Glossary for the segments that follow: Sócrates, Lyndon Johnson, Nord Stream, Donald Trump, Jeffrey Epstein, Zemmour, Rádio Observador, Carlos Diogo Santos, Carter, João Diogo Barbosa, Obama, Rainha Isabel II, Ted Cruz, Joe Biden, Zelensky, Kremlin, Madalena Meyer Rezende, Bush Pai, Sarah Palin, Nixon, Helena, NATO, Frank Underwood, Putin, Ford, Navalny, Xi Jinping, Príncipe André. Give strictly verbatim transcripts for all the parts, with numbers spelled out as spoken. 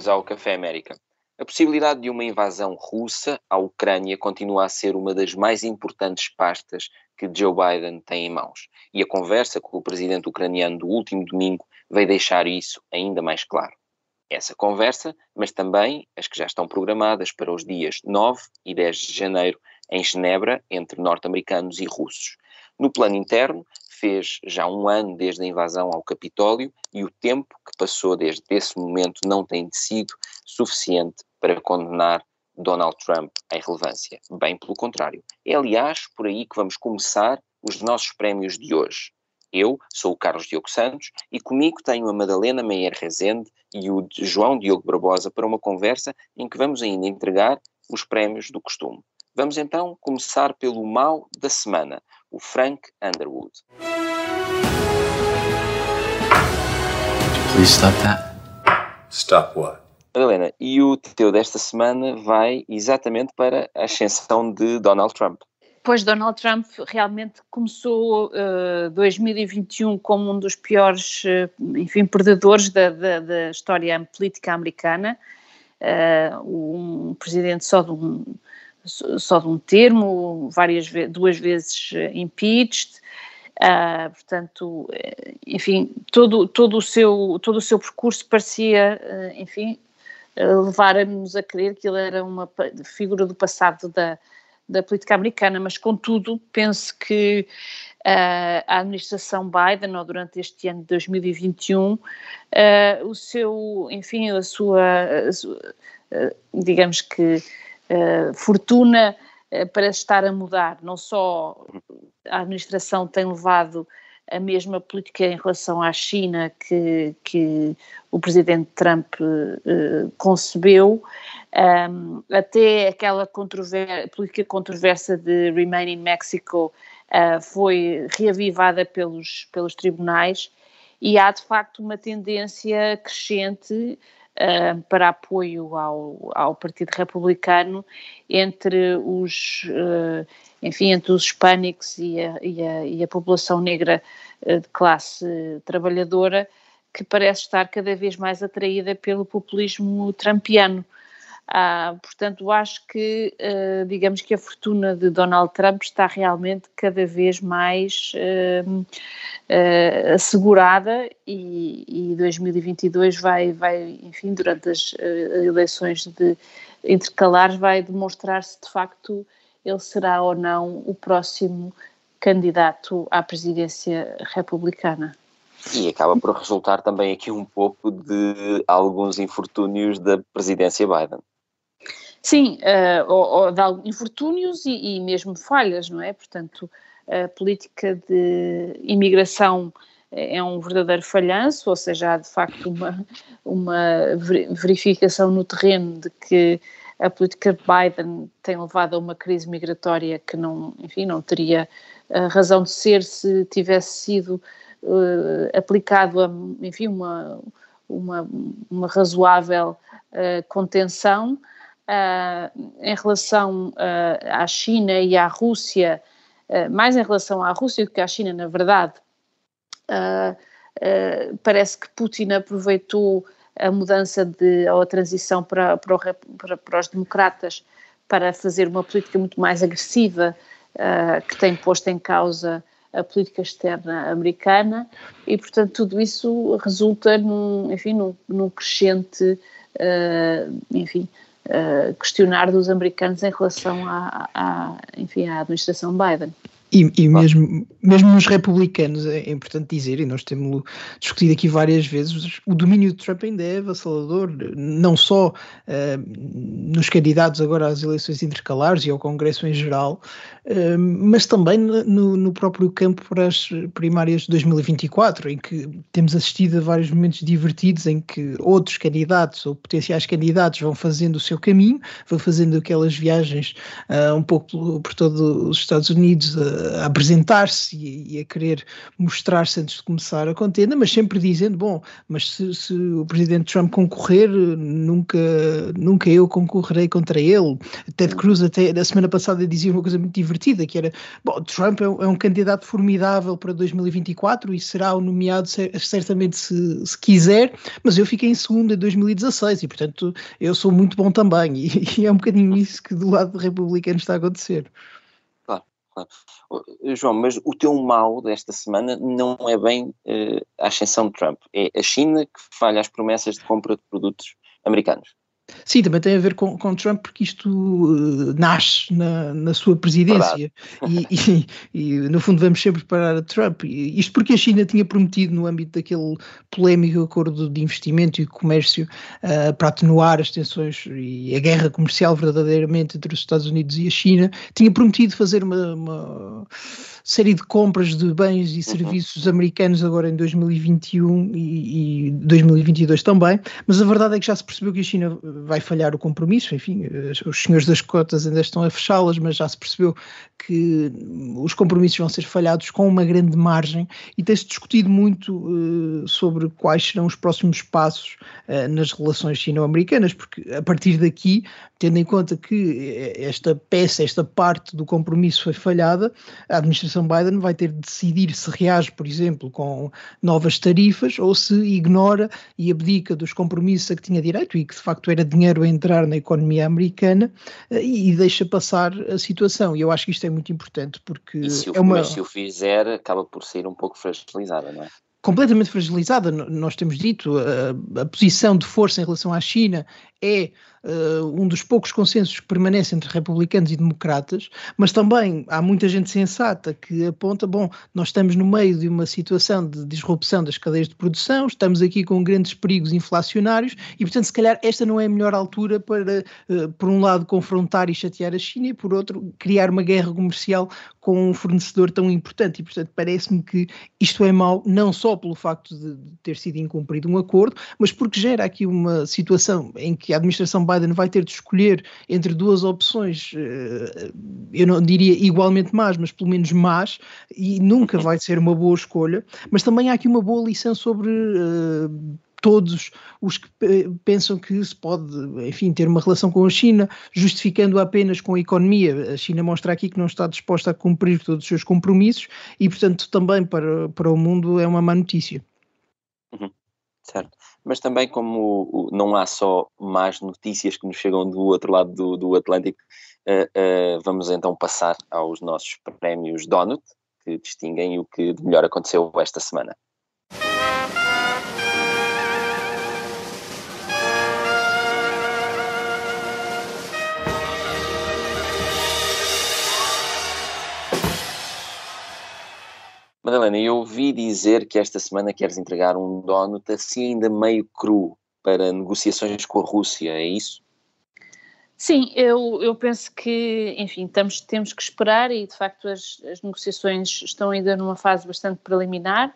Bem-vindos ao Café América. A possibilidade de uma invasão russa à Ucrânia continua a ser uma das mais importantes pastas que Joe Biden tem em mãos. E a conversa com o presidente ucraniano do último domingo veio deixar isso ainda mais claro. Essa conversa, mas também as que já estão programadas para os dias nove e dez de janeiro em Genebra, entre norte-americanos e russos. No plano interno, fez já um ano desde a invasão ao Capitólio e o tempo que passou desde esse momento não tem sido suficiente para condenar Donald Trump em relevância. Bem pelo contrário. É, aliás, por aí que vamos começar os nossos prémios de hoje. Eu sou o Carlos Diogo Santos e comigo tenho a Madalena Meyer Rezende e o João Diogo Barbosa para uma conversa em que vamos ainda entregar os prémios do costume. Vamos então começar pelo mal da semana, o Frank Underwood. Please stop that. Stop what? Helena, e o teu desta semana vai exatamente para a ascensão de Donald Trump. Pois, Donald Trump realmente começou uh, dois mil e vinte e um como um dos piores, uh, enfim, perdedores da, da, da história política americana. Uh, um presidente só de um... só de um termo, várias, duas vezes impeached, uh, portanto, enfim, todo, todo, o seu, todo o seu percurso parecia, uh, enfim, uh, levar-nos a crer que ele era uma figura do passado da, da política americana, mas contudo penso que uh, a administração Biden, ou durante este ano de dois mil e vinte e um, uh, o seu, enfim, a sua, a sua uh, digamos que, Uh, fortuna uh, para estar a mudar. Não só a administração tem levado a mesma política em relação à China que, que o presidente Trump uh, concebeu, um, até aquela controver- política controversa de Remain in Mexico uh, foi reavivada pelos, pelos tribunais, e há de facto uma tendência crescente Uh, para apoio ao, ao Partido Republicano entre os, uh, enfim, entre os hispânicos e a, e a, e a população negra uh, de classe trabalhadora, que parece estar cada vez mais atraída pelo populismo trumpiano. Uh, portanto, acho que, uh, digamos que a fortuna de Donald Trump está realmente cada vez mais uh, uh, assegurada, e, e dois mil e vinte e dois vai, vai, enfim, durante as uh, eleições de intercalares, vai demonstrar se de facto ele será ou não o próximo candidato à presidência republicana. E acaba por resultar também aqui um pouco de alguns infortúnios da presidência Biden. Sim, uh, ou, ou de alguns infortúnios e, e mesmo falhas, não é? Portanto, a política de imigração é um verdadeiro falhanço, ou seja, há de facto uma, uma verificação no terreno de que a política de Biden tem levado a uma crise migratória que não, enfim, não teria razão de ser se tivesse sido Uh, aplicado a, enfim, uma, uma, uma razoável uh, contenção. Uh, em relação uh, à China e à Rússia, uh, mais em relação à Rússia do que à China, na verdade, uh, uh, parece que Putin aproveitou a mudança de, ou a transição para, para, o, para, para os democratas para fazer uma política muito mais agressiva, uh, que tem posto em causa a política externa americana, e portanto tudo isso resulta num, enfim, num, num crescente uh, enfim, uh, questionar dos americanos em relação à, à, enfim, à administração Biden. E, e mesmo, mesmo nos republicanos, é importante dizer, e nós temos discutido aqui várias vezes, o domínio de Trump ainda é avassalador, não só uh, nos candidatos agora às eleições intercalares e ao Congresso em geral, uh, mas também no, no próprio campo para as primárias de dois mil e vinte e quatro, em que temos assistido a vários momentos divertidos em que outros candidatos ou potenciais candidatos vão fazendo o seu caminho, vão fazendo aquelas viagens uh, um pouco por, por todos os Estados Unidos, uh, a apresentar-se e a querer mostrar-se antes de começar a contenda, mas sempre dizendo, bom, mas se, se o presidente Trump concorrer, nunca, nunca eu concorrerei contra ele. Ted Cruz até na semana passada dizia uma coisa muito divertida, que era, bom, Trump é um, é um candidato formidável para dois mil e vinte e quatro e será o nomeado certamente se, se quiser, mas eu fiquei em segundo em dois mil e dezasseis e, portanto, eu sou muito bom também. E, e é um bocadinho isso que do lado republicano está a acontecer. Claro, claro. João, mas o teu mal desta semana não é bem eh, a ascensão de Trump, é a China que falha as promessas de compra de produtos americanos. Sim, também tem a ver com, com Trump, porque isto uh, nasce na, na sua presidência e, e, e no fundo vamos sempre parar a Trump, e isto porque a China tinha prometido no âmbito daquele polémico acordo de investimento e comércio uh, para atenuar as tensões e a guerra comercial verdadeiramente entre os Estados Unidos e a China, tinha prometido fazer uma, uma série de compras de bens e serviços americanos agora em dois mil e vinte e um e, e dois mil e vinte e dois também, mas a verdade é que já se percebeu que a China vai falhar o compromisso, enfim, os senhores das cotas ainda estão a fechá-las, mas já se percebeu que os compromissos vão ser falhados com uma grande margem e tem-se discutido muito uh, sobre quais serão os próximos passos uh, nas relações sino-americanas, porque a partir daqui, tendo em conta que esta peça, esta parte do compromisso foi falhada, a administração Biden vai ter de decidir se reage, por exemplo, com novas tarifas ou se ignora e abdica dos compromissos a que tinha direito e que de facto era dinheiro a entrar na economia americana e deixa passar a situação. E eu acho que isto é muito importante porque... E se o, é uma... se o fizer, acaba por sair um pouco fragilizada, não é? Completamente fragilizada, nós temos dito, a, a posição de força em relação à China é uh, um dos poucos consensos que permanece entre republicanos e democratas, mas também há muita gente sensata que aponta, bom, nós estamos no meio de uma situação de disrupção das cadeias de produção, estamos aqui com grandes perigos inflacionários e, portanto, se calhar esta não é a melhor altura para, uh, por um lado, confrontar e chatear a China e, por outro, criar uma guerra comercial com um fornecedor tão importante e, portanto, parece-me que isto é mau, não só pelo facto de ter sido incumprido um acordo, mas porque gera aqui uma situação em que a administração Biden vai ter de escolher entre duas opções, eu não diria igualmente más, mas pelo menos más, e nunca vai ser uma boa escolha, mas também há aqui uma boa lição sobre... Uh, todos os que pensam que se pode, enfim, ter uma relação com a China, justificando-a apenas com a economia. A China mostra aqui que não está disposta a cumprir todos os seus compromissos e, portanto, também para, para o mundo é uma má notícia. Uhum. Certo. Mas também como não há só más notícias que nos chegam do outro lado do, do Atlântico, uh, uh, vamos então passar aos nossos prémios Donut, que distinguem o que de melhor aconteceu esta semana. Madalena, eu ouvi dizer que esta semana queres entregar um donut assim ainda meio cru para negociações com a Rússia, é isso? Sim, eu, eu penso que, enfim, estamos, temos que esperar e de facto as, as negociações estão ainda numa fase bastante preliminar.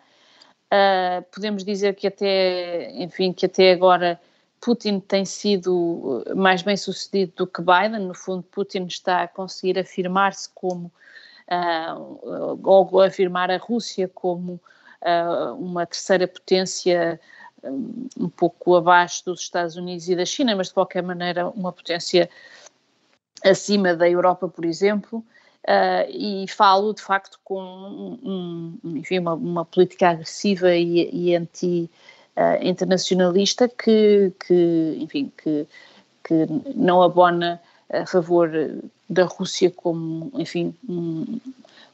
Uh, podemos dizer que até, enfim, que até agora Putin tem sido mais bem sucedido do que Biden. No fundo, Putin está a conseguir afirmar-se como... Uh, ou afirmar a Rússia como uh, uma terceira potência um, um pouco abaixo dos Estados Unidos e da China, mas de qualquer maneira uma potência acima da Europa, por exemplo, uh, e falo de facto com um, um, enfim, uma, uma política agressiva e, e anti-internacionalista uh, que, que, enfim, que, que não abona a favor da Rússia como, enfim, um,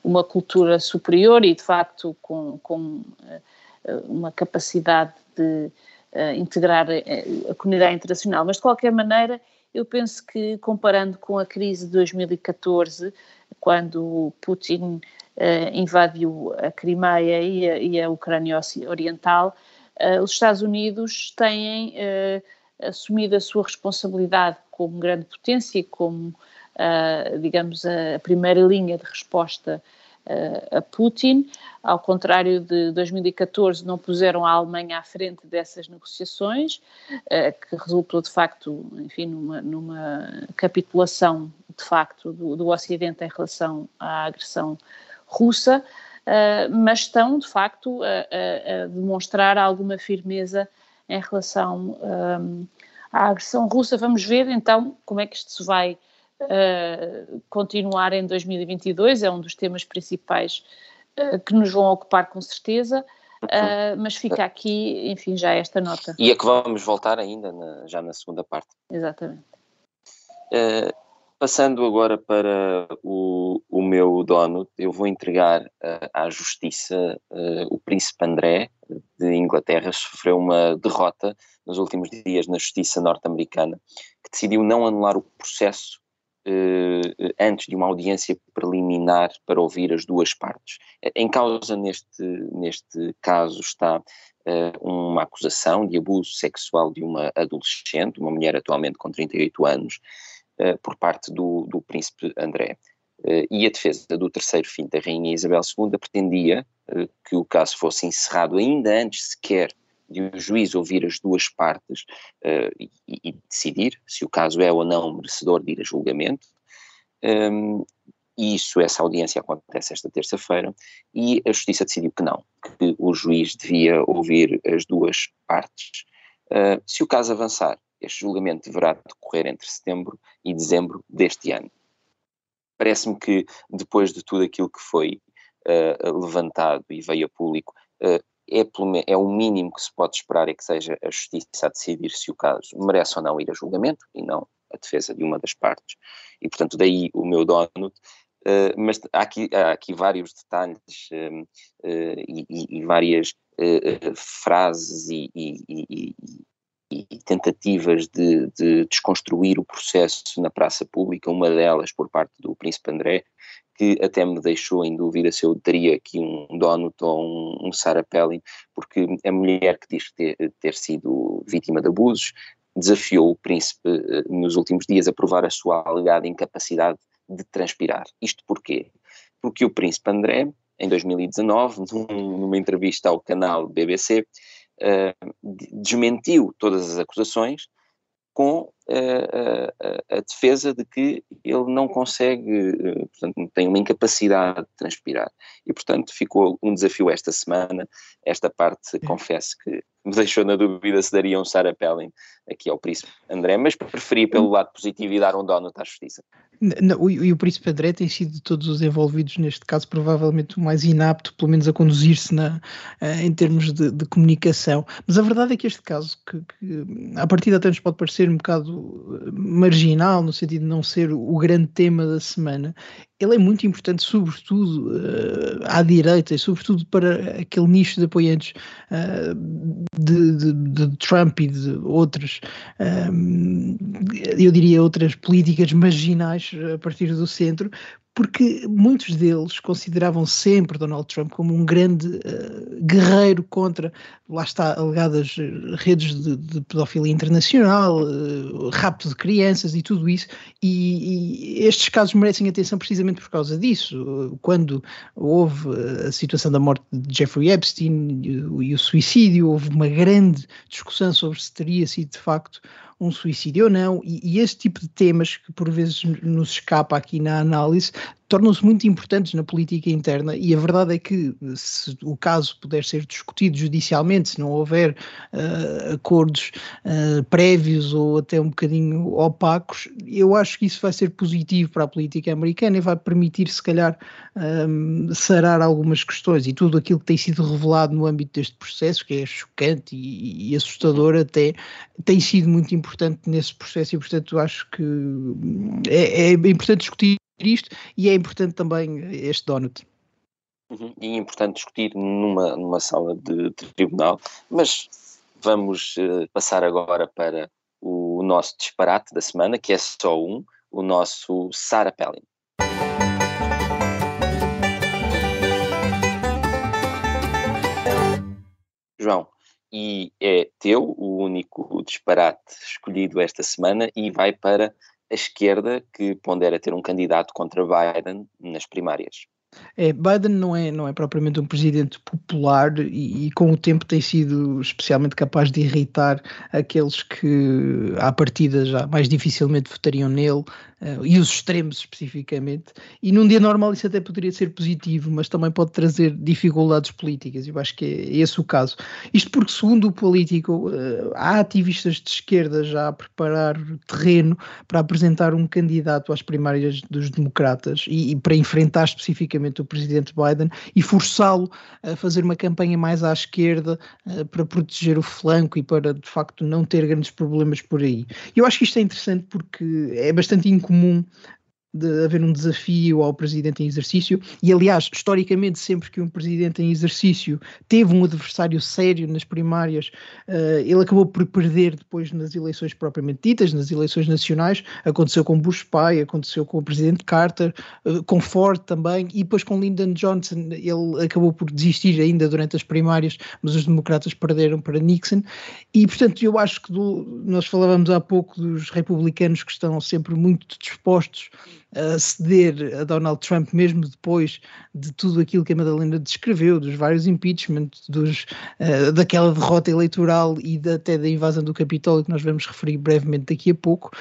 uma cultura superior e, de facto, com, com uma capacidade de uh, integrar a, a comunidade internacional. Mas, de qualquer maneira, eu penso que, comparando com a crise de dois mil e catorze, quando Putin uh, invadiu a Crimeia e a, e a Ucrânia Oriental, uh, os Estados Unidos têm... Uh, assumido a sua responsabilidade como grande potência, como, uh, digamos, a primeira linha de resposta uh, a Putin. Ao contrário de dois mil e catorze, não puseram a Alemanha à frente dessas negociações, uh, que resultou, de facto, enfim, numa, numa capitulação, de facto, do, do Ocidente em relação à agressão russa, uh, mas estão, de facto, a, a, a demonstrar alguma firmeza em relação um, à agressão russa. Vamos ver, então, como é que isto se vai uh, continuar em dois mil e vinte e dois, é um dos temas principais uh, que nos vão ocupar com certeza. Uh, mas fica aqui, enfim, já esta nota. E é que vamos voltar ainda, na, já na segunda parte. Exatamente. Uh, passando agora para o, o meu dono, eu vou entregar uh, à justiça uh, o Príncipe André de Inglaterra, sofreu uma derrota nos últimos dias na justiça norte-americana, que decidiu não anular o processo antes de uma audiência preliminar para ouvir as duas partes. Em causa neste, neste caso está uh, uma acusação de abuso sexual de uma adolescente, uma mulher atualmente com trinta e oito anos, uh, por parte do, do príncipe André. Uh, e a defesa do terceiro filho da Rainha Isabel segunda pretendia uh, que o caso fosse encerrado ainda antes sequer de o juiz ouvir as duas partes uh, e, e decidir se o caso é ou não merecedor de ir a julgamento. Um, isso, essa audiência acontece esta terça-feira e a Justiça decidiu que não, que o juiz devia ouvir as duas partes. Uh, se o caso avançar, este julgamento deverá decorrer entre setembro e dezembro deste ano. Parece-me que, depois de tudo aquilo que foi uh, levantado e veio a público, uh, É, pelo, é o mínimo que se pode esperar é que seja a justiça a decidir se o caso merece ou não ir a julgamento e não a defesa de uma das partes. E, portanto, daí o meu donut. Uh, mas há aqui, há aqui vários detalhes uh, uh, e, e várias uh, uh, frases e, e, e, e, e tentativas de, de desconstruir o processo na praça pública, uma delas por parte do Príncipe André, que até me deixou em dúvida se eu teria aqui um donut ou um, um Sarah Palin, porque a mulher que diz ter, ter sido vítima de abusos desafiou o príncipe nos últimos dias a provar a sua alegada incapacidade de transpirar. Isto porquê? Porque o príncipe André, em dois mil e dezanove, num, numa entrevista ao canal B B C, uh, desmentiu todas as acusações, com a, a, a defesa de que ele não consegue, portanto, tem uma incapacidade de transpirar. E, portanto, ficou um desafio esta semana. Esta parte, confesso que me deixou na dúvida se daria um Sarah Palin aqui ao Príncipe André, mas preferi pelo lado positivo e dar um donut à justiça. Não, e o Príncipe André tem sido, de todos os envolvidos neste caso, provavelmente o mais inapto, pelo menos a conduzir-se na, em termos de, de comunicação. Mas a verdade é que este caso, que, que à partida até nos pode parecer um bocado marginal, no sentido de não ser o grande tema da semana, ele é muito importante, sobretudo uh, à direita e sobretudo para aquele nicho de apoiantes uh, de, de, de Trump e de outras, um, eu diria, outras políticas marginais a partir do centro, porque muitos deles consideravam sempre Donald Trump como um grande uh, guerreiro contra, lá está, alegadas redes de, de pedofilia internacional, uh, rapto de crianças e tudo isso, e, e estes casos merecem atenção precisamente por causa disso. Quando houve a situação da morte de Jeffrey Epstein e o, e o suicídio, houve uma grande discussão sobre se teria sido de facto um suicídio ou não, e, e este tipo de temas que por vezes nos escapa aqui na análise, tornam-se muito importantes na política interna, e a verdade é que se o caso puder ser discutido judicialmente, se não houver uh, acordos uh, prévios ou até um bocadinho opacos, eu acho que isso vai ser positivo para a política americana e vai permitir, se calhar, um, sarar algumas questões, e tudo aquilo que tem sido revelado no âmbito deste processo, que é chocante e, e assustador até, tem sido muito importante nesse processo, e portanto acho que é, é importante discutir isto, e é importante também este donut. Uhum, e é importante discutir numa, numa sala de, de tribunal, mas vamos uh, passar agora para o nosso disparate da semana, que é só um, o nosso Sarah Palin. João, e é teu o único disparate escolhido esta semana e vai para a esquerda, que pondera ter um candidato contra Biden nas primárias. É, Biden não é, não é propriamente um presidente popular e, e com o tempo tem sido especialmente capaz de irritar aqueles que à partida já mais dificilmente votariam nele, uh, e os extremos especificamente, e num dia normal isso até poderia ser positivo, mas também pode trazer dificuldades políticas, e eu acho que é esse o caso. Isto porque, segundo o Político, uh, há ativistas de esquerda já a preparar terreno para apresentar um candidato às primárias dos democratas e, e para enfrentar especificamente o presidente Biden e forçá-lo a fazer uma campanha mais à esquerda para proteger o flanco e para de facto não ter grandes problemas por aí. Eu acho que isto é interessante porque é bastante incomum de haver um desafio ao presidente em exercício e, aliás, historicamente sempre que um presidente em exercício teve um adversário sério nas primárias, uh, ele acabou por perder depois nas eleições propriamente ditas, nas eleições nacionais. Aconteceu com Bush Pai, aconteceu com o presidente Carter, uh, com Ford também, e depois com Lyndon Johnson ele acabou por desistir ainda durante as primárias, mas os democratas perderam para Nixon. E, portanto, eu acho que do, nós falávamos há pouco dos republicanos que estão sempre muito dispostos a ceder a Donald Trump, mesmo depois de tudo aquilo que a Madalena descreveu, dos vários impeachments, dos, uh, daquela derrota eleitoral e da, até da invasão do Capitólio, que nós vamos referir brevemente daqui a pouco.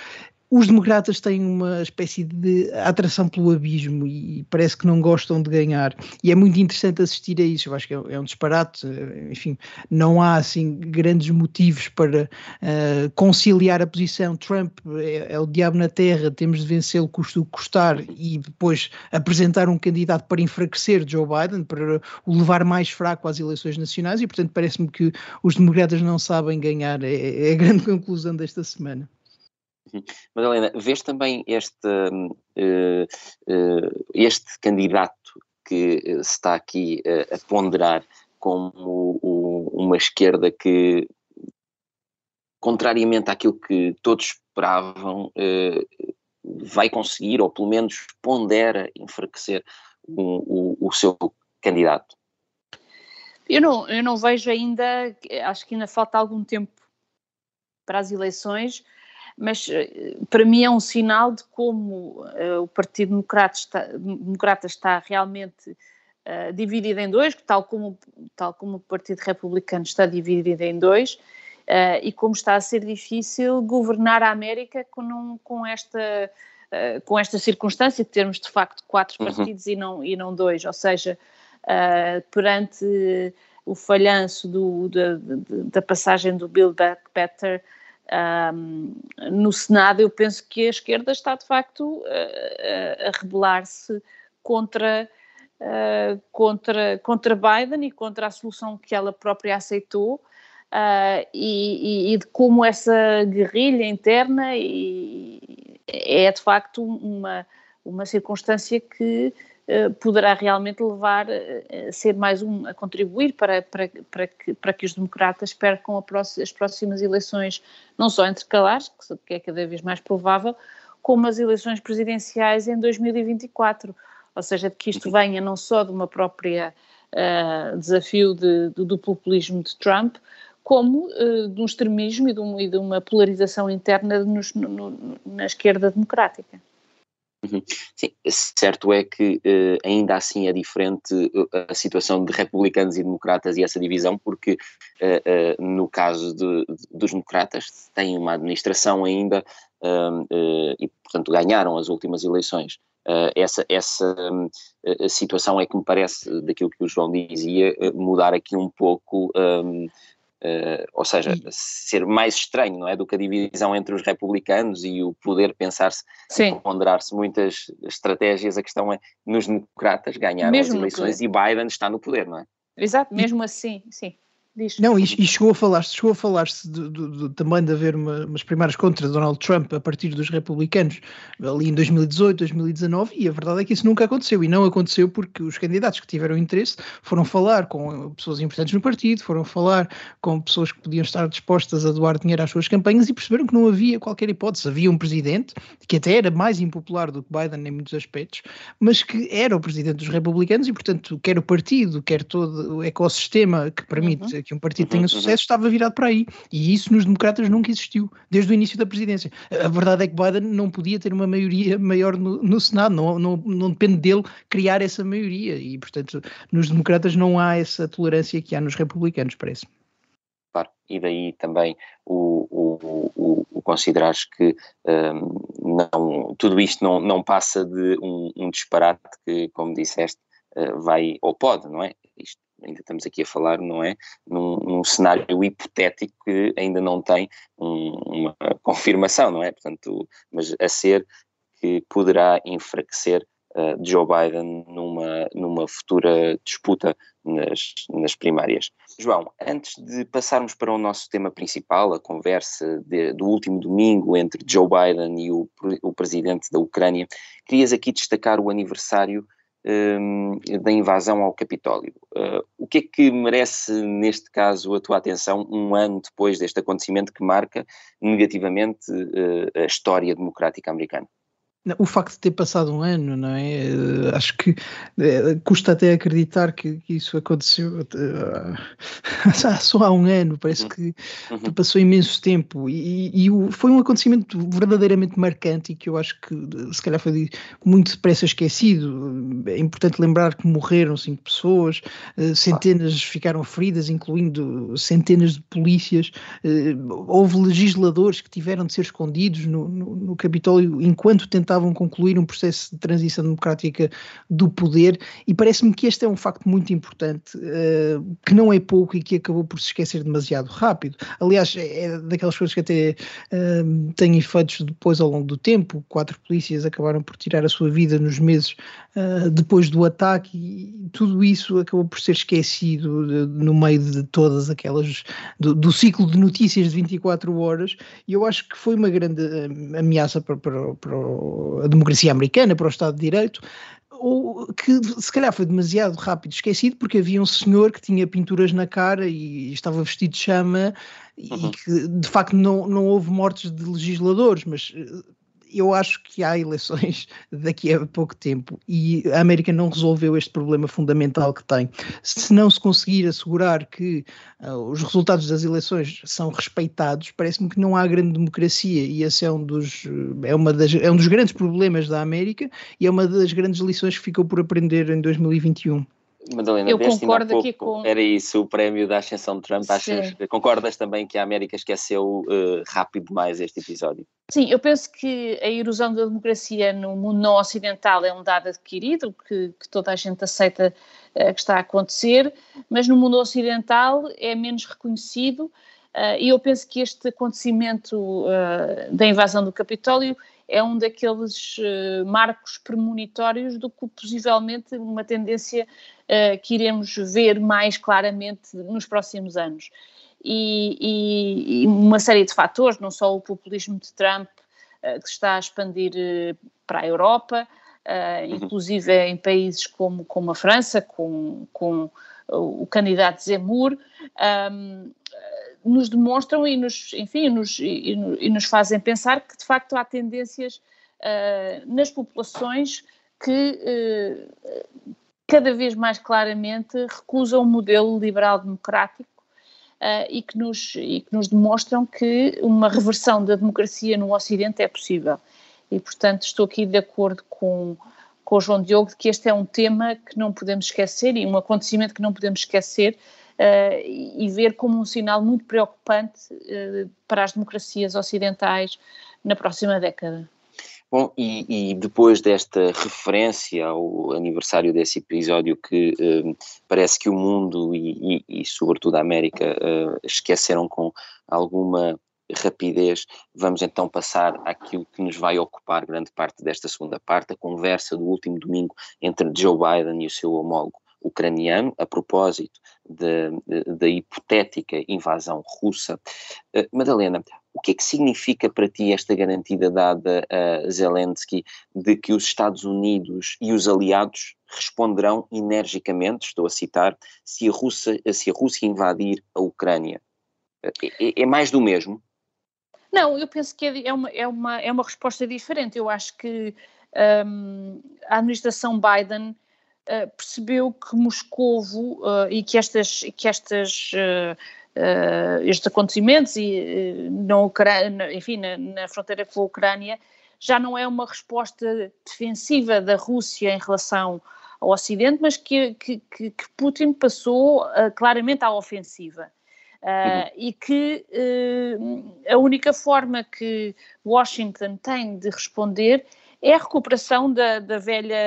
Os democratas têm uma espécie de atração pelo abismo e parece que não gostam de ganhar, e é muito interessante assistir a isso. Eu acho que é um disparate, enfim, não há assim grandes motivos para uh, conciliar a posição. Trump é, é o diabo na terra, temos de vencê-lo custo o que custar, e depois apresentar um candidato para enfraquecer Joe Biden, para o levar mais fraco às eleições nacionais, e portanto parece-me que os democratas não sabem ganhar, é, é a grande conclusão desta semana. Madalena, vês também este, este candidato que se está aqui a ponderar como uma esquerda que, contrariamente àquilo que todos esperavam, vai conseguir, ou pelo menos pondera, enfraquecer o, o, o seu candidato? Eu não, eu não vejo ainda, acho que ainda falta algum tempo para as eleições, mas para mim é um sinal de como uh, o Partido Democrata está, Democrata está realmente uh, dividido em dois, tal como, tal como o Partido Republicano está dividido em dois, uh, e como está a ser difícil governar a América com, um, com, esta, uh, com esta circunstância de termos de facto quatro partidos uhum. e, não, e não dois, ou seja, uh, perante o falhanço do, da, da passagem do Build Back Better, Um, no Senado, eu penso que a esquerda está de facto a, a rebelar-se contra, uh, contra, contra Biden e contra a solução que ela própria aceitou, uh, e, e, e de como essa guerrilha interna e, é de facto uma, uma circunstância que uh, poderá realmente levar a ser mais um, a contribuir para, para, para, que, para que os democratas percam a próxima, as próximas eleições, não só entre calares, que é cada vez mais provável, como as eleições presidenciais em dois mil e vinte e quatro, ou seja, de que isto venha não só de uma própria uh, desafio de, do, do populismo de Trump, como uh, de um extremismo e de, um, e de uma polarização interna nos, no, no, na esquerda democrática. Sim, certo é que eh, ainda assim é diferente a situação de republicanos e democratas e essa divisão, porque eh, eh, no caso de, de, dos democratas tem uma administração ainda eh, e portanto ganharam as últimas eleições. Eh, essa essa eh, situação é que me parece, daquilo que o João dizia, mudar aqui um pouco, eh, Uh, ou seja, ser mais estranho, não é, do que a divisão entre os republicanos e o poder pensar-se, ponderar-se muitas estratégias. A questão é, nos democratas ganharam mesmo as eleições e Biden está no poder, não é? Exato, mesmo assim, sim. Diz. Não, e, e chegou a falar-se, chegou a falar-se de, de, de, também de haver uma, umas primárias contra Donald Trump a partir dos republicanos ali em dois mil e dezoito, dois mil e dezanove, e a verdade é que isso nunca aconteceu, e não aconteceu porque os candidatos que tiveram interesse foram falar com pessoas importantes no partido, foram falar com pessoas que podiam estar dispostas a doar dinheiro às suas campanhas e perceberam que não havia qualquer hipótese. Havia um presidente que até era mais impopular do que Biden em muitos aspectos, mas que era o presidente dos republicanos e, portanto, quer o partido, quer todo o ecossistema que permite uhum. que um partido tenha sucesso estava virado para aí, e isso nos democratas nunca existiu, desde o início da presidência. A verdade é que Biden não podia ter uma maioria maior no, no Senado, não, não, não depende dele criar essa maioria, e portanto nos democratas não há essa tolerância que há nos republicanos, parece. Claro, e daí também o, o, o, o considerares que um, não, tudo isto não, não passa de um, um disparate que, como disseste, uh, vai ou pode, não é? Isto, ainda estamos aqui a falar, não é? Num, num cenário hipotético que ainda não tem um, uma confirmação, não é? Portanto, mas a ser que poderá enfraquecer uh, Joe Biden numa, numa futura disputa nas, nas primárias. João, antes de passarmos para o nosso tema principal, a conversa de, do último domingo entre Joe Biden e o, o presidente da Ucrânia, querias aqui destacar o aniversário um, da invasão ao Capitólio. Uh, o que é que merece, neste caso, a tua atenção um ano depois deste acontecimento que marca negativamente uh, a história democrática americana? O facto de ter passado um ano, não é? Acho que é, custa até acreditar que, que isso aconteceu uh, só há um ano, parece que uhum. passou imenso tempo, e, e, e foi um acontecimento verdadeiramente marcante e que eu acho que se calhar foi muito depressa esquecido. É importante lembrar que morreram cinco pessoas, uh, centenas ah. ficaram feridas, incluindo centenas de polícias, uh, houve legisladores que tiveram de ser escondidos no, no, no Capitólio enquanto tentavam estavam a concluir um processo de transição democrática do poder, e parece-me que este é um facto muito importante, uh, que não é pouco e que acabou por se esquecer demasiado rápido. Aliás, é daquelas coisas que até uh, têm efeitos depois ao longo do tempo. Quatro polícias acabaram por tirar a sua vida nos meses uh, depois do ataque, e tudo isso acabou por ser esquecido de, no meio de todas aquelas, do, do ciclo de notícias de vinte e quatro horas, e eu acho que foi uma grande ameaça para, para, para a democracia americana, para o Estado de Direito, ou que se calhar foi demasiado rápido esquecido porque havia um senhor que tinha pinturas na cara e estava vestido de chama uhum. e que de facto não, não houve mortes de legisladores, mas eu acho que há eleições daqui a pouco tempo e a América não resolveu este problema fundamental que tem. Se não se conseguir assegurar que uh, os resultados das eleições são respeitados, parece-me que não há grande democracia, e esse é um dos, é uma das, é um dos grandes problemas da América e é uma das grandes lições que ficou por aprender em dois mil e vinte e um. Madalena, eu concordo aqui com... Era isso, o prémio da ascensão de Trump. Achas, concordas também que a América esqueceu uh, rápido mais este episódio? Sim, eu penso que a erosão da democracia no mundo não ocidental é um dado adquirido, que, que toda a gente aceita uh, que está a acontecer, mas no mundo ocidental é menos reconhecido, uh, e eu penso que este acontecimento uh, da invasão do Capitólio é um daqueles uh, marcos premonitórios do que possivelmente uma tendência uh, que iremos ver mais claramente nos próximos anos. E, e, e uma série de fatores, não só o populismo de Trump, uh, que se está a expandir uh, para a Europa, uh, inclusive em países como, como a França, com, com o candidato Zemmour, um, nos demonstram e nos, enfim, nos, e, e nos fazem pensar que de facto há tendências uh, nas populações que uh, cada vez mais claramente recusam o modelo liberal democrático, uh, e, que nos, e que nos demonstram que uma reversão da democracia no Ocidente é possível. E portanto estou aqui de acordo com, com o João Diogo de que este é um tema que não podemos esquecer e um acontecimento que não podemos esquecer, Uh, e ver como um sinal muito preocupante uh, para as democracias ocidentais na próxima década. Bom, e, e depois desta referência ao aniversário desse episódio que uh, parece que o mundo e, e, e sobretudo a América uh, esqueceram com alguma rapidez, vamos então passar àquilo que nos vai ocupar grande parte desta segunda parte, a conversa do último domingo entre Joe Biden e o seu homólogo ucraniano, a propósito da hipotética invasão russa. Uh, Madalena, o que é que significa para ti esta garantia dada a Zelensky de que os Estados Unidos e os aliados responderão energicamente, estou a citar, se a Rússia, se a Rússia invadir a Ucrânia? É, é mais do mesmo? Não, eu penso que é uma, é uma, é uma resposta diferente. Eu acho que um, a administração Biden uh, percebeu que Moscovo uh, e que estas, que estas uh, uh, estes acontecimentos e, uh, na Ucrânia, enfim, na, na fronteira com a Ucrânia, já não é uma resposta defensiva da Rússia em relação ao Ocidente, mas que, que, que Putin passou uh, claramente à ofensiva. Uh, uhum. E que uh, a única forma que Washington tem de responder é a recuperação da, da velha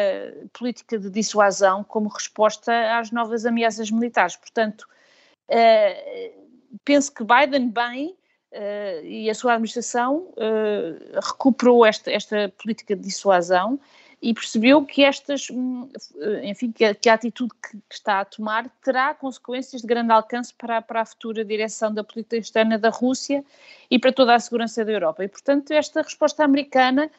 política de dissuasão como resposta às novas ameaças militares. Portanto, uh, penso que Biden bem uh, e a sua administração uh, recuperou esta, esta política de dissuasão e percebeu que estas, enfim, que a, que a atitude que está a tomar terá consequências de grande alcance para, para a futura direção da política externa da Rússia e para toda a segurança da Europa. E, portanto, esta resposta americana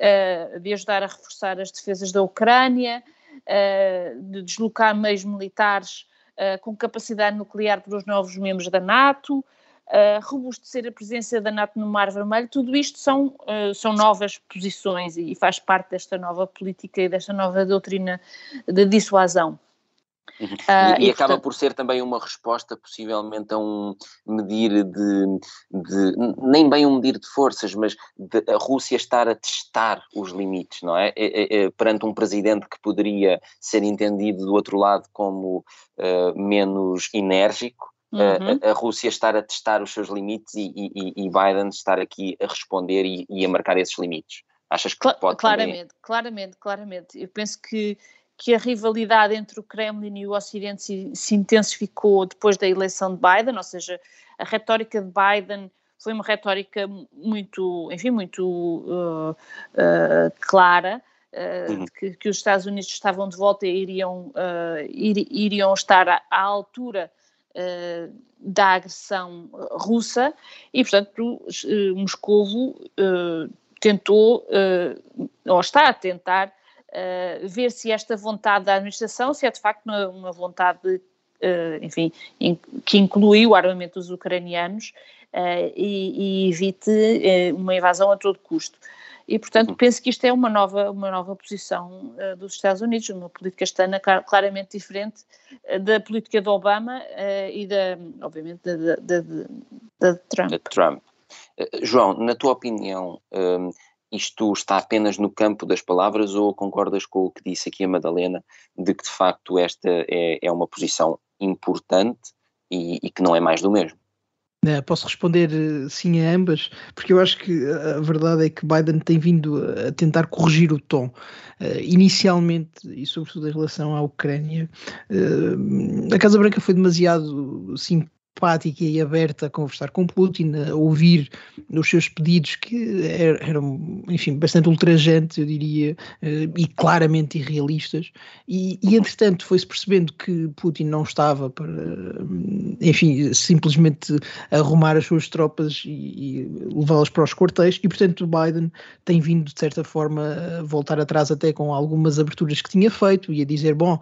uh, de ajudar a reforçar as defesas da Ucrânia, uh, de deslocar meios militares uh, com capacidade nuclear para os novos membros da NATO, Uh, robustecer a presença da NATO no Mar Vermelho, tudo isto são, uh, são novas posições e faz parte desta nova política e desta nova doutrina de dissuasão. Uhum. Uh, e, e, e acaba portanto, por ser também uma resposta possivelmente a um medir de, de nem bem um medir de forças, mas de a Rússia estar a testar os limites, não é? é, é perante um presidente que poderia ser entendido do outro lado como uh, menos enérgico. Uhum. A, a Rússia estar a testar os seus limites e, e, e Biden estar aqui a responder e, e a marcar esses limites. Achas que Cla- pode claramente, também... Claramente, claramente. Eu penso que, que a rivalidade entre o Kremlin e o Ocidente se, se intensificou depois da eleição de Biden, ou seja, a retórica de Biden foi uma retórica muito, enfim, muito uh, uh, clara, uh, uhum. que, que os Estados Unidos estavam de volta e iriam, uh, ir, iriam estar à, à altura da agressão russa e, portanto, Moscovo uh, tentou, uh, ou está a tentar, uh, ver se esta vontade da administração, se é de facto uma, uma vontade, uh, enfim, in, que inclui o armamento dos ucranianos uh, e, e evite uh, uma invasão a todo custo. E, portanto, penso que isto é uma nova, uma nova posição uh, dos Estados Unidos, uma política externa claramente diferente uh, da política de Obama uh, e, da, obviamente, da, da, da, da Trump. De Trump. Uh, João, na tua opinião, um, isto está apenas no campo das palavras ou concordas com o que disse aqui a Madalena, de que, de facto, esta é, é uma posição importante e, e que não é mais do mesmo? Posso responder sim a ambas, porque eu acho que a verdade é que Biden tem vindo a tentar corrigir o tom. Uh, inicialmente, e sobretudo em relação à Ucrânia, uh, a Casa Branca foi demasiado simpática e aberta a conversar com Putin, a ouvir os seus pedidos que eram, enfim, bastante ultrajantes, eu diria, uh, e claramente irrealistas. E, e entretanto, foi-se percebendo que Putin não estava para... Uh, enfim, simplesmente arrumar as suas tropas e, e levá-las para os quartéis e, portanto, Biden tem vindo, de certa forma, a voltar atrás até com algumas aberturas que tinha feito e a dizer, bom,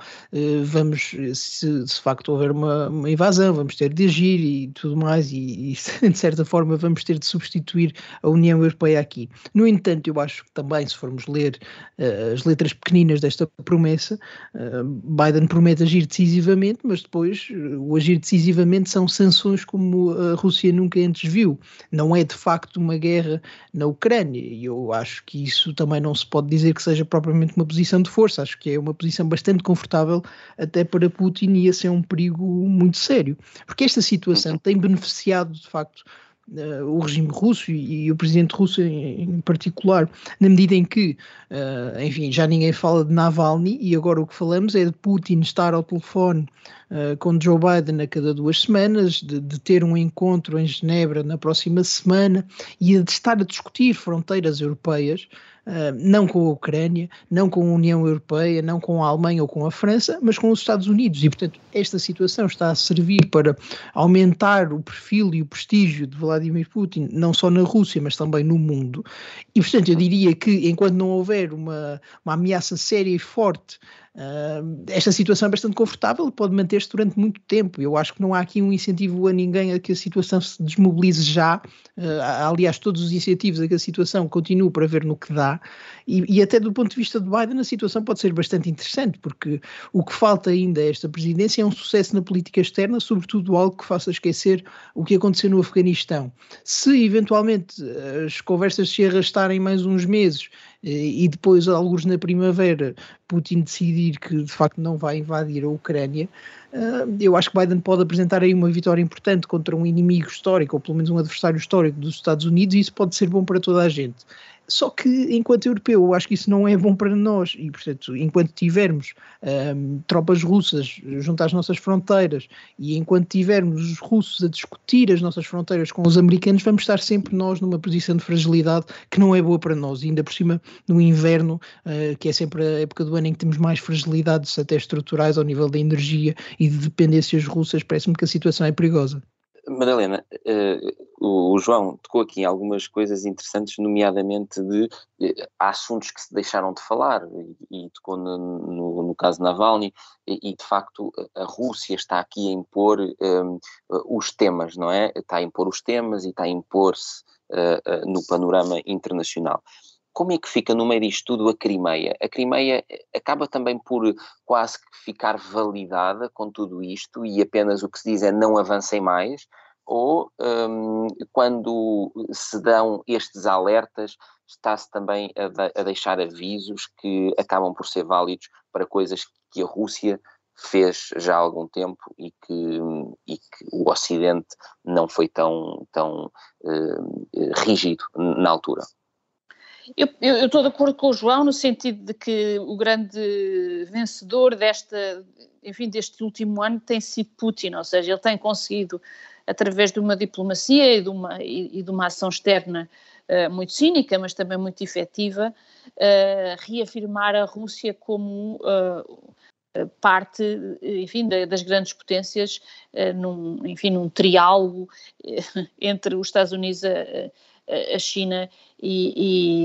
vamos, se de facto houver uma, uma invasão, vamos ter de agir e tudo mais e, e, de certa forma, vamos ter de substituir a União Europeia aqui. No entanto, eu acho que também, se formos ler uh, as letras pequeninas desta promessa, uh, Biden promete agir decisivamente, mas depois uh, o agir decisivamente são sanções como a Rússia nunca antes viu. Não é de facto uma guerra na Ucrânia e eu acho que isso também não se pode dizer que seja propriamente uma posição de força. Acho que é uma posição bastante confortável até para Putin e esse é um perigo muito sério. Porque esta situação tem beneficiado de facto Uh, o regime russo e, e o presidente russo em, em particular, na medida em que, uh, enfim, já ninguém fala de Navalny e agora o que falamos é de Putin estar ao telefone uh, com Joe Biden a cada duas semanas, de, de ter um encontro em Genebra na próxima semana e de estar a discutir fronteiras europeias, Uh, não com a Ucrânia, não com a União Europeia, não com a Alemanha ou com a França, mas com os Estados Unidos. E, portanto, esta situação está a servir para aumentar o perfil e o prestígio de Vladimir Putin, não só na Rússia, mas também no mundo. E, portanto, eu diria que, enquanto não houver uma, uma ameaça séria e forte Uh, esta situação é bastante confortável e pode manter-se durante muito tempo. Eu acho que não há aqui um incentivo a ninguém a que a situação se desmobilize já. Uh, há, aliás, todos os incentivos a que a situação continue para ver no que dá, e, e até do ponto de vista de Biden a situação pode ser bastante interessante, porque o que falta ainda a esta presidência é um sucesso na política externa, sobretudo algo que faça esquecer o que aconteceu no Afeganistão. Se eventualmente as conversas se arrastarem mais uns meses e depois, alguns na primavera, Putin decidir que de facto não vai invadir a Ucrânia, eu acho que Biden pode apresentar aí uma vitória importante contra um inimigo histórico, ou pelo menos um adversário histórico dos Estados Unidos, e isso pode ser bom para toda a gente. Só que, enquanto europeu, eu acho que isso não é bom para nós e, portanto, enquanto tivermos hum, tropas russas junto às nossas fronteiras e enquanto tivermos os russos a discutir as nossas fronteiras com os americanos, vamos estar sempre nós numa posição de fragilidade que não é boa para nós, e ainda por cima no inverno, uh, que é sempre a época do ano em que temos mais fragilidades até estruturais ao nível da energia e de dependências russas. Parece-me que a situação é perigosa. Madalena, uh, o João tocou aqui em algumas coisas interessantes, nomeadamente de uh, há assuntos que se deixaram de falar, e, e tocou no, no, no caso Navalny, e, e de facto a Rússia está aqui a impor um, os temas, não é? Está a impor os temas e está a impor-se uh, uh, no panorama internacional. Como é que fica no meio disto tudo a Crimeia? A Crimeia acaba também por quase que ficar validada com tudo isto, e apenas o que se diz é não avancem mais, ou um, quando se dão estes alertas está-se também a, de, a deixar avisos que acabam por ser válidos para coisas que a Rússia fez já há algum tempo e que, e que o Ocidente não foi tão, tão uh, rígido na altura? Eu, eu estou de acordo com o João no sentido de que o grande vencedor desta, enfim, deste último ano tem sido Putin, ou seja, ele tem conseguido, através de uma diplomacia e de uma, e, e de uma ação externa uh, muito cínica, mas também muito efetiva, uh, reafirmar a Rússia como uh, parte, enfim, das grandes potências, uh, num, enfim, num triálogo uh, entre os Estados Unidos, a, a China e,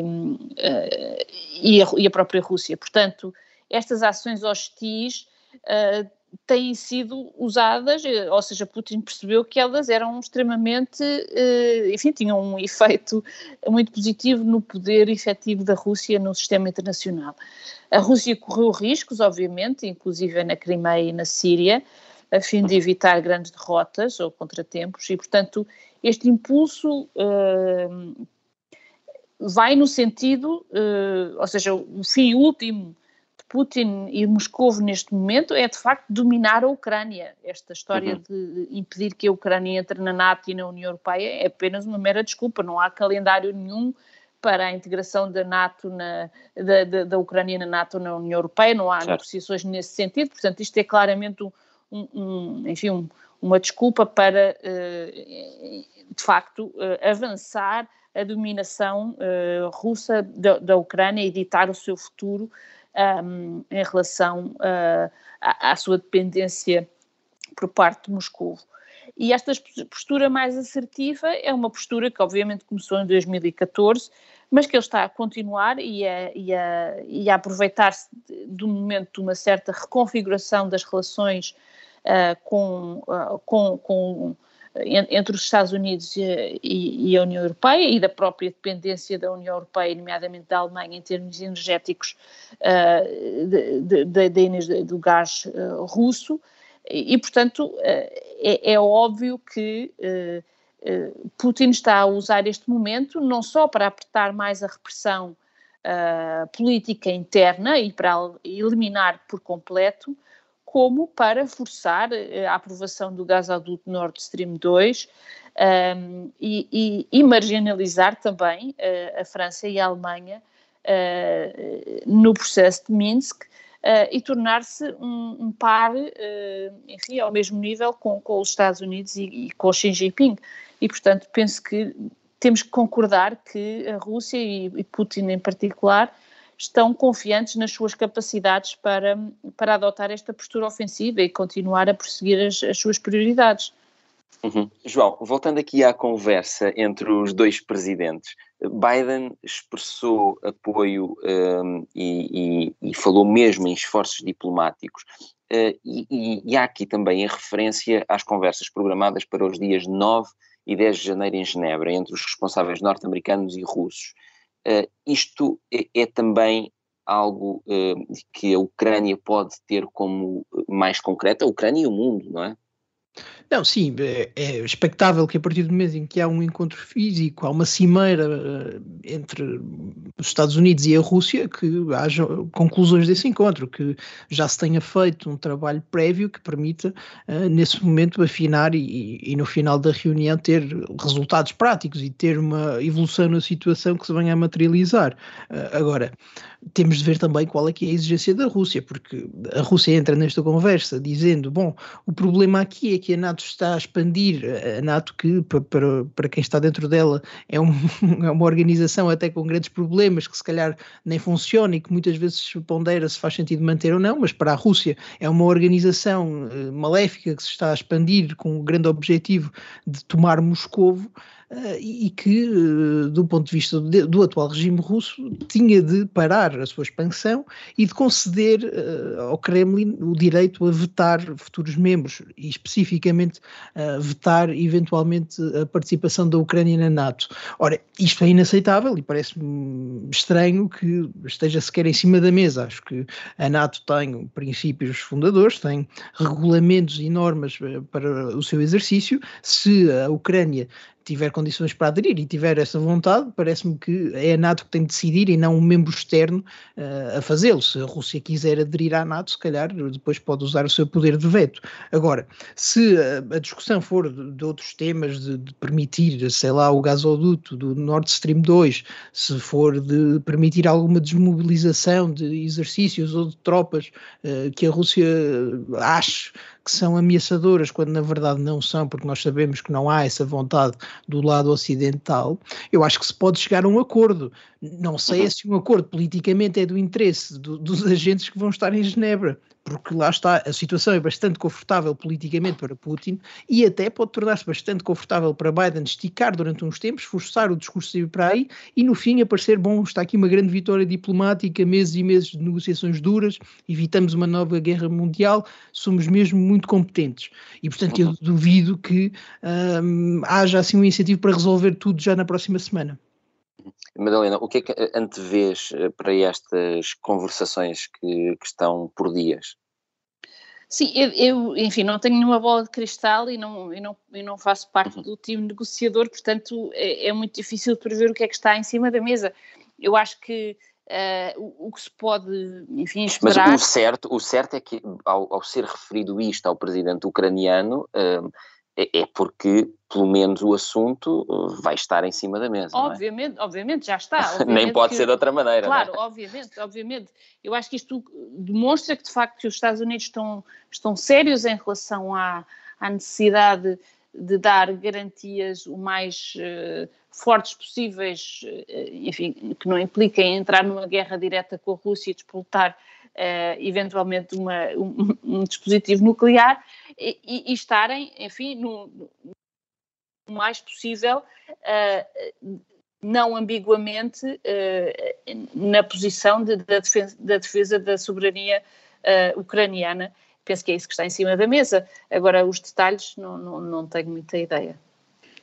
e, e, a, e a própria Rússia. Portanto, estas ações hostis uh, têm sido usadas, ou seja, Putin percebeu que elas eram extremamente, uh, enfim, tinham um efeito muito positivo no poder efetivo da Rússia no sistema internacional. A Rússia correu riscos, obviamente, inclusive na Crimeia e na Síria, a fim de evitar grandes derrotas ou contratempos, e, portanto, este impulso uh, vai no sentido, uh, ou seja, o fim último de Putin e Moscou neste momento é, de facto, dominar a Ucrânia. Esta história uhum. de impedir que a Ucrânia entre na NATO e na União Europeia é apenas uma mera desculpa, não há calendário nenhum para a integração da NATO, na, da, da, da Ucrânia na NATO na União Europeia, não há claro. negociações nesse sentido, portanto, isto é claramente um, um, um enfim, um, uma desculpa para, de facto, avançar a dominação russa da Ucrânia e ditar o seu futuro em relação à sua dependência por parte de Moscou. E esta postura mais assertiva é uma postura que obviamente começou em dois mil e catorze, mas que ele está a continuar e a, e a, e a aproveitar-se do momento de uma certa reconfiguração das relações Uh, com, uh, com, com, entre os Estados Unidos e, e, e a União Europeia, e da própria dependência da União Europeia, nomeadamente da Alemanha, em termos energéticos, uh, de, de, de, do gás uh, russo, e, e portanto, uh, é, é óbvio que uh, uh, Putin está a usar este momento não só para apertar mais a repressão uh, política interna e para eliminar por completo, como para forçar a aprovação do gasoduto Nord Stream dois um, e, e, e marginalizar também uh, a França e a Alemanha uh, no processo de Minsk uh, e tornar-se um, um par, uh, enfim, ao mesmo nível com, com os Estados Unidos e, e com Xi Jinping. E, portanto, penso que temos que concordar que a Rússia e, e Putin em particular estão confiantes nas suas capacidades para, para adotar esta postura ofensiva e continuar a perseguir as, as suas prioridades. Uhum. João, voltando aqui à conversa entre os dois presidentes, Biden expressou apoio um, e, e, e falou mesmo em esforços diplomáticos. Uh, e, e há aqui também a referência às conversas programadas para os dias nove e dez de janeiro em Genebra, entre os responsáveis norte-americanos e russos. Uh, isto é, é também algo uh, que a Ucrânia pode ter como mais concreto, a Ucrânia e o mundo, não é? Não, sim, é expectável que a partir do momento em que há um encontro físico, há uma cimeira entre os Estados Unidos e a Rússia, que haja conclusões desse encontro, que já se tenha feito um trabalho prévio que permita, uh, nesse momento, afinar e, e no final da reunião ter resultados práticos e ter uma evolução na situação que se venha a materializar. Uh, agora, temos de ver também qual é que é a exigência da Rússia, porque a Rússia entra nesta conversa dizendo, bom, o problema aqui é que a NATO está a expandir, a NATO que para, para quem está dentro dela é, um, é uma organização até com grandes problemas que se calhar nem funciona e que muitas vezes se pondera se faz sentido manter ou não, mas para a Rússia é uma organização maléfica que se está a expandir com o grande objetivo de tomar Moscovo e que do ponto de vista do, do atual regime russo tinha de parar a sua expansão e de conceder uh, ao Kremlin o direito a vetar futuros membros e especificamente uh, vetar eventualmente a participação da Ucrânia na NATO. Ora, isto é inaceitável e parece-me estranho que esteja sequer em cima da mesa. Acho que a NATO tem princípios fundadores, tem regulamentos e normas para o seu exercício. Se a Ucrânia tiver condições para aderir e tiver essa vontade, parece-me que é a NATO que tem de decidir e não um membro externo uh, a fazê-lo. Se a Rússia quiser aderir à NATO, se calhar depois pode usar o seu poder de veto. Agora, se a, a discussão for de, de outros temas, de, de permitir, sei lá, o gasoduto do Nord Stream dois, se for de permitir alguma desmobilização de exercícios ou de tropas uh, que a Rússia ache que são ameaçadoras, quando na verdade não são, porque nós sabemos que não há essa vontade do lado ocidental, eu acho que se pode chegar a um acordo. Não sei se um acordo politicamente é do interesse do, dos agentes que vão estar em Genebra, porque lá está, a situação é bastante confortável politicamente para Putin e até pode tornar-se bastante confortável para Biden esticar durante uns tempos, forçar o discurso de ir para aí e no fim aparecer, bom, está aqui uma grande vitória diplomática, meses e meses de negociações duras, evitamos uma nova guerra mundial, somos mesmo muito competentes e portanto eu duvido que hum, haja assim um incentivo para resolver tudo já na próxima semana. Madalena, o que é que antevês para estas conversações que, que estão por dias? Sim, eu, eu, enfim, não tenho nenhuma bola de cristal e não, eu não, eu não faço parte do time negociador, portanto é, é muito difícil prever o que é que está em cima da mesa. Eu acho que uh, o, o que se pode, enfim, esperar... Mas o certo, o certo é que ao, ao ser referido isto ao presidente ucraniano... Uh, é porque, pelo menos, o assunto vai estar em cima da mesa, obviamente, não é? Obviamente, já está. Obviamente nem pode que, ser de outra maneira, claro, não é? obviamente, obviamente. Eu acho que isto demonstra que, de facto, que os Estados Unidos estão, estão sérios em relação à, à necessidade de dar garantias o mais uh, fortes possíveis, uh, enfim, que não impliquem entrar numa guerra direta com a Rússia e despoletar Uh, eventualmente uma, um, um dispositivo nuclear e, e estarem, enfim, no, no mais possível, uh, não ambiguamente, uh, na posição de, da, defesa, da defesa da soberania uh, ucraniana. Penso que é isso que está em cima da mesa. Agora, os detalhes não, não, não tenho muita ideia.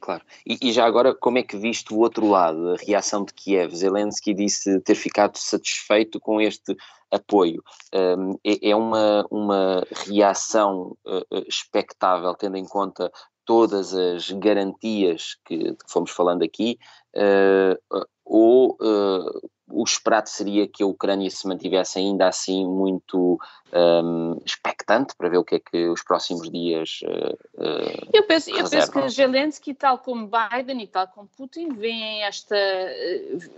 Claro. E, e já agora, como é que viste o outro lado, a reação de Kiev? Zelensky disse ter ficado satisfeito com este apoio. Um, é, é uma, uma reação uh, expectável, tendo em conta todas as garantias que, que fomos falando aqui, uh, ou uh, o esperado seria que a Ucrânia se mantivesse ainda assim muito um, expectante para ver o que é que os próximos dias uh, eu penso, eu penso que Zelensky, tal como Biden e tal como Putin, veem esta,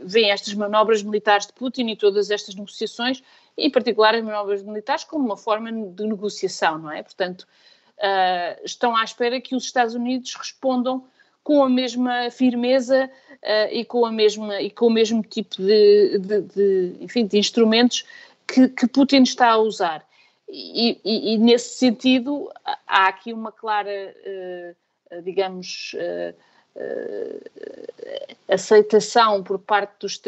veem estas manobras militares de Putin e todas estas negociações, em particular as manobras militares, como uma forma de negociação, não é? Portanto, Uh, estão à espera que os Estados Unidos respondam com a mesma firmeza uh, e, com a mesma, e com o mesmo tipo de, de, de, enfim, de instrumentos que, que Putin está a usar. E, e, e nesse sentido há aqui uma clara uh, digamos, uh, uh, aceitação por parte dos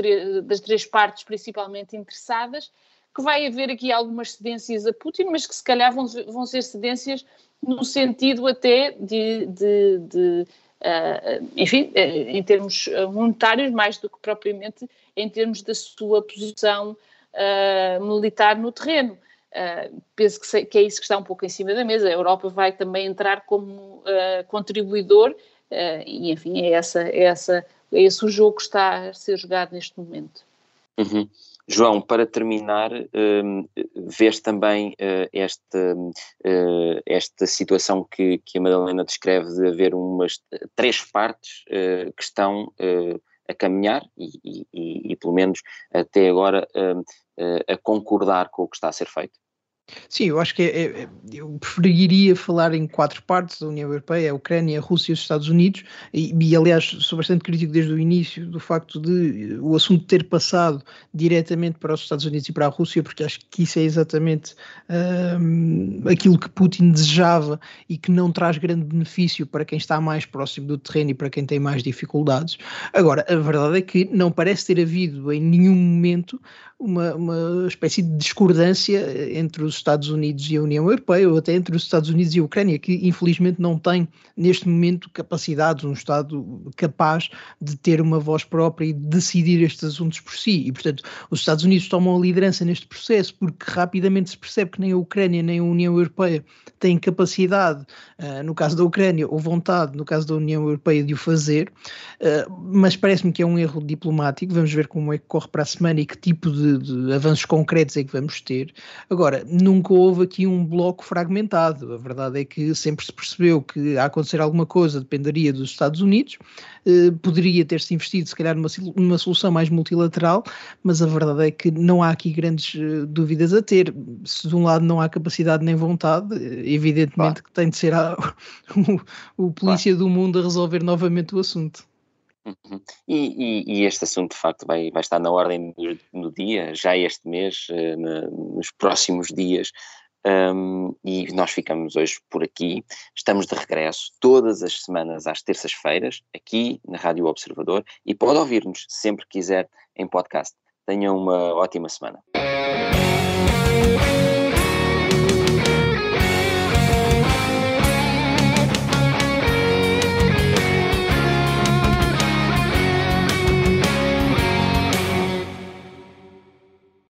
das três partes principalmente interessadas, que vai haver aqui algumas cedências a Putin, mas que se calhar vão, vão ser cedências no sentido até de, de, de uh, enfim, em termos monetários, mais do que propriamente em termos da sua posição uh, militar no terreno. Uh, penso que, se, que é isso que está um pouco em cima da mesa. A Europa vai também entrar como uh, contribuidor uh, e, enfim, é, essa, é, essa, é esse o jogo que está a ser jogado neste momento. Uhum. João, para terminar, um, vês também uh, esta, uh, esta situação que, que a Madalena descreve de haver umas três partes uh, que estão uh, a caminhar e, e, e pelo menos até agora uh, uh, a concordar com o que está a ser feito? Sim, eu acho que é, é, eu preferiria falar em quatro partes da União Europeia: a Ucrânia, a Rússia e os Estados Unidos, e, e aliás sou bastante crítico desde o início do facto de o assunto ter passado diretamente para os Estados Unidos e para a Rússia, porque acho que isso é exatamente um, aquilo que Putin desejava e que não traz grande benefício para quem está mais próximo do terreno e para quem tem mais dificuldades. Agora, a verdade é que não parece ter havido em nenhum momento uma, uma espécie de discordância entre os Estados Unidos e a União Europeia, ou até entre os Estados Unidos e a Ucrânia, que infelizmente não tem neste momento capacidade, um Estado capaz de ter uma voz própria e de decidir estes assuntos por si, e portanto os Estados Unidos tomam a liderança neste processo porque rapidamente se percebe que nem a Ucrânia nem a União Europeia têm capacidade, uh, no caso da Ucrânia, ou vontade, no caso da União Europeia, de o fazer, uh, mas parece-me que é um erro diplomático. Vamos ver como é que corre para a semana e que tipo de, de avanços concretos é que vamos ter. Agora, nunca houve aqui um bloco fragmentado. A verdade é que sempre se percebeu que a acontecer alguma coisa dependeria dos Estados Unidos, eh, poderia ter-se investido se calhar numa, numa solução mais multilateral, mas a verdade é que não há aqui grandes eh, dúvidas a ter. Se de um lado não há capacidade nem vontade, evidentemente ah. que tem de ser a, o, o polícia ah. do mundo a resolver novamente o assunto. Uhum. E, e, e este assunto de facto vai, vai estar na ordem do, do dia, já este mês, eh, na, nos próximos dias, um, e nós ficamos hoje por aqui. Estamos de regresso todas as semanas às terças-feiras aqui na Rádio Observador, e pode ouvir-nos sempre que quiser em podcast. Tenham uma ótima semana.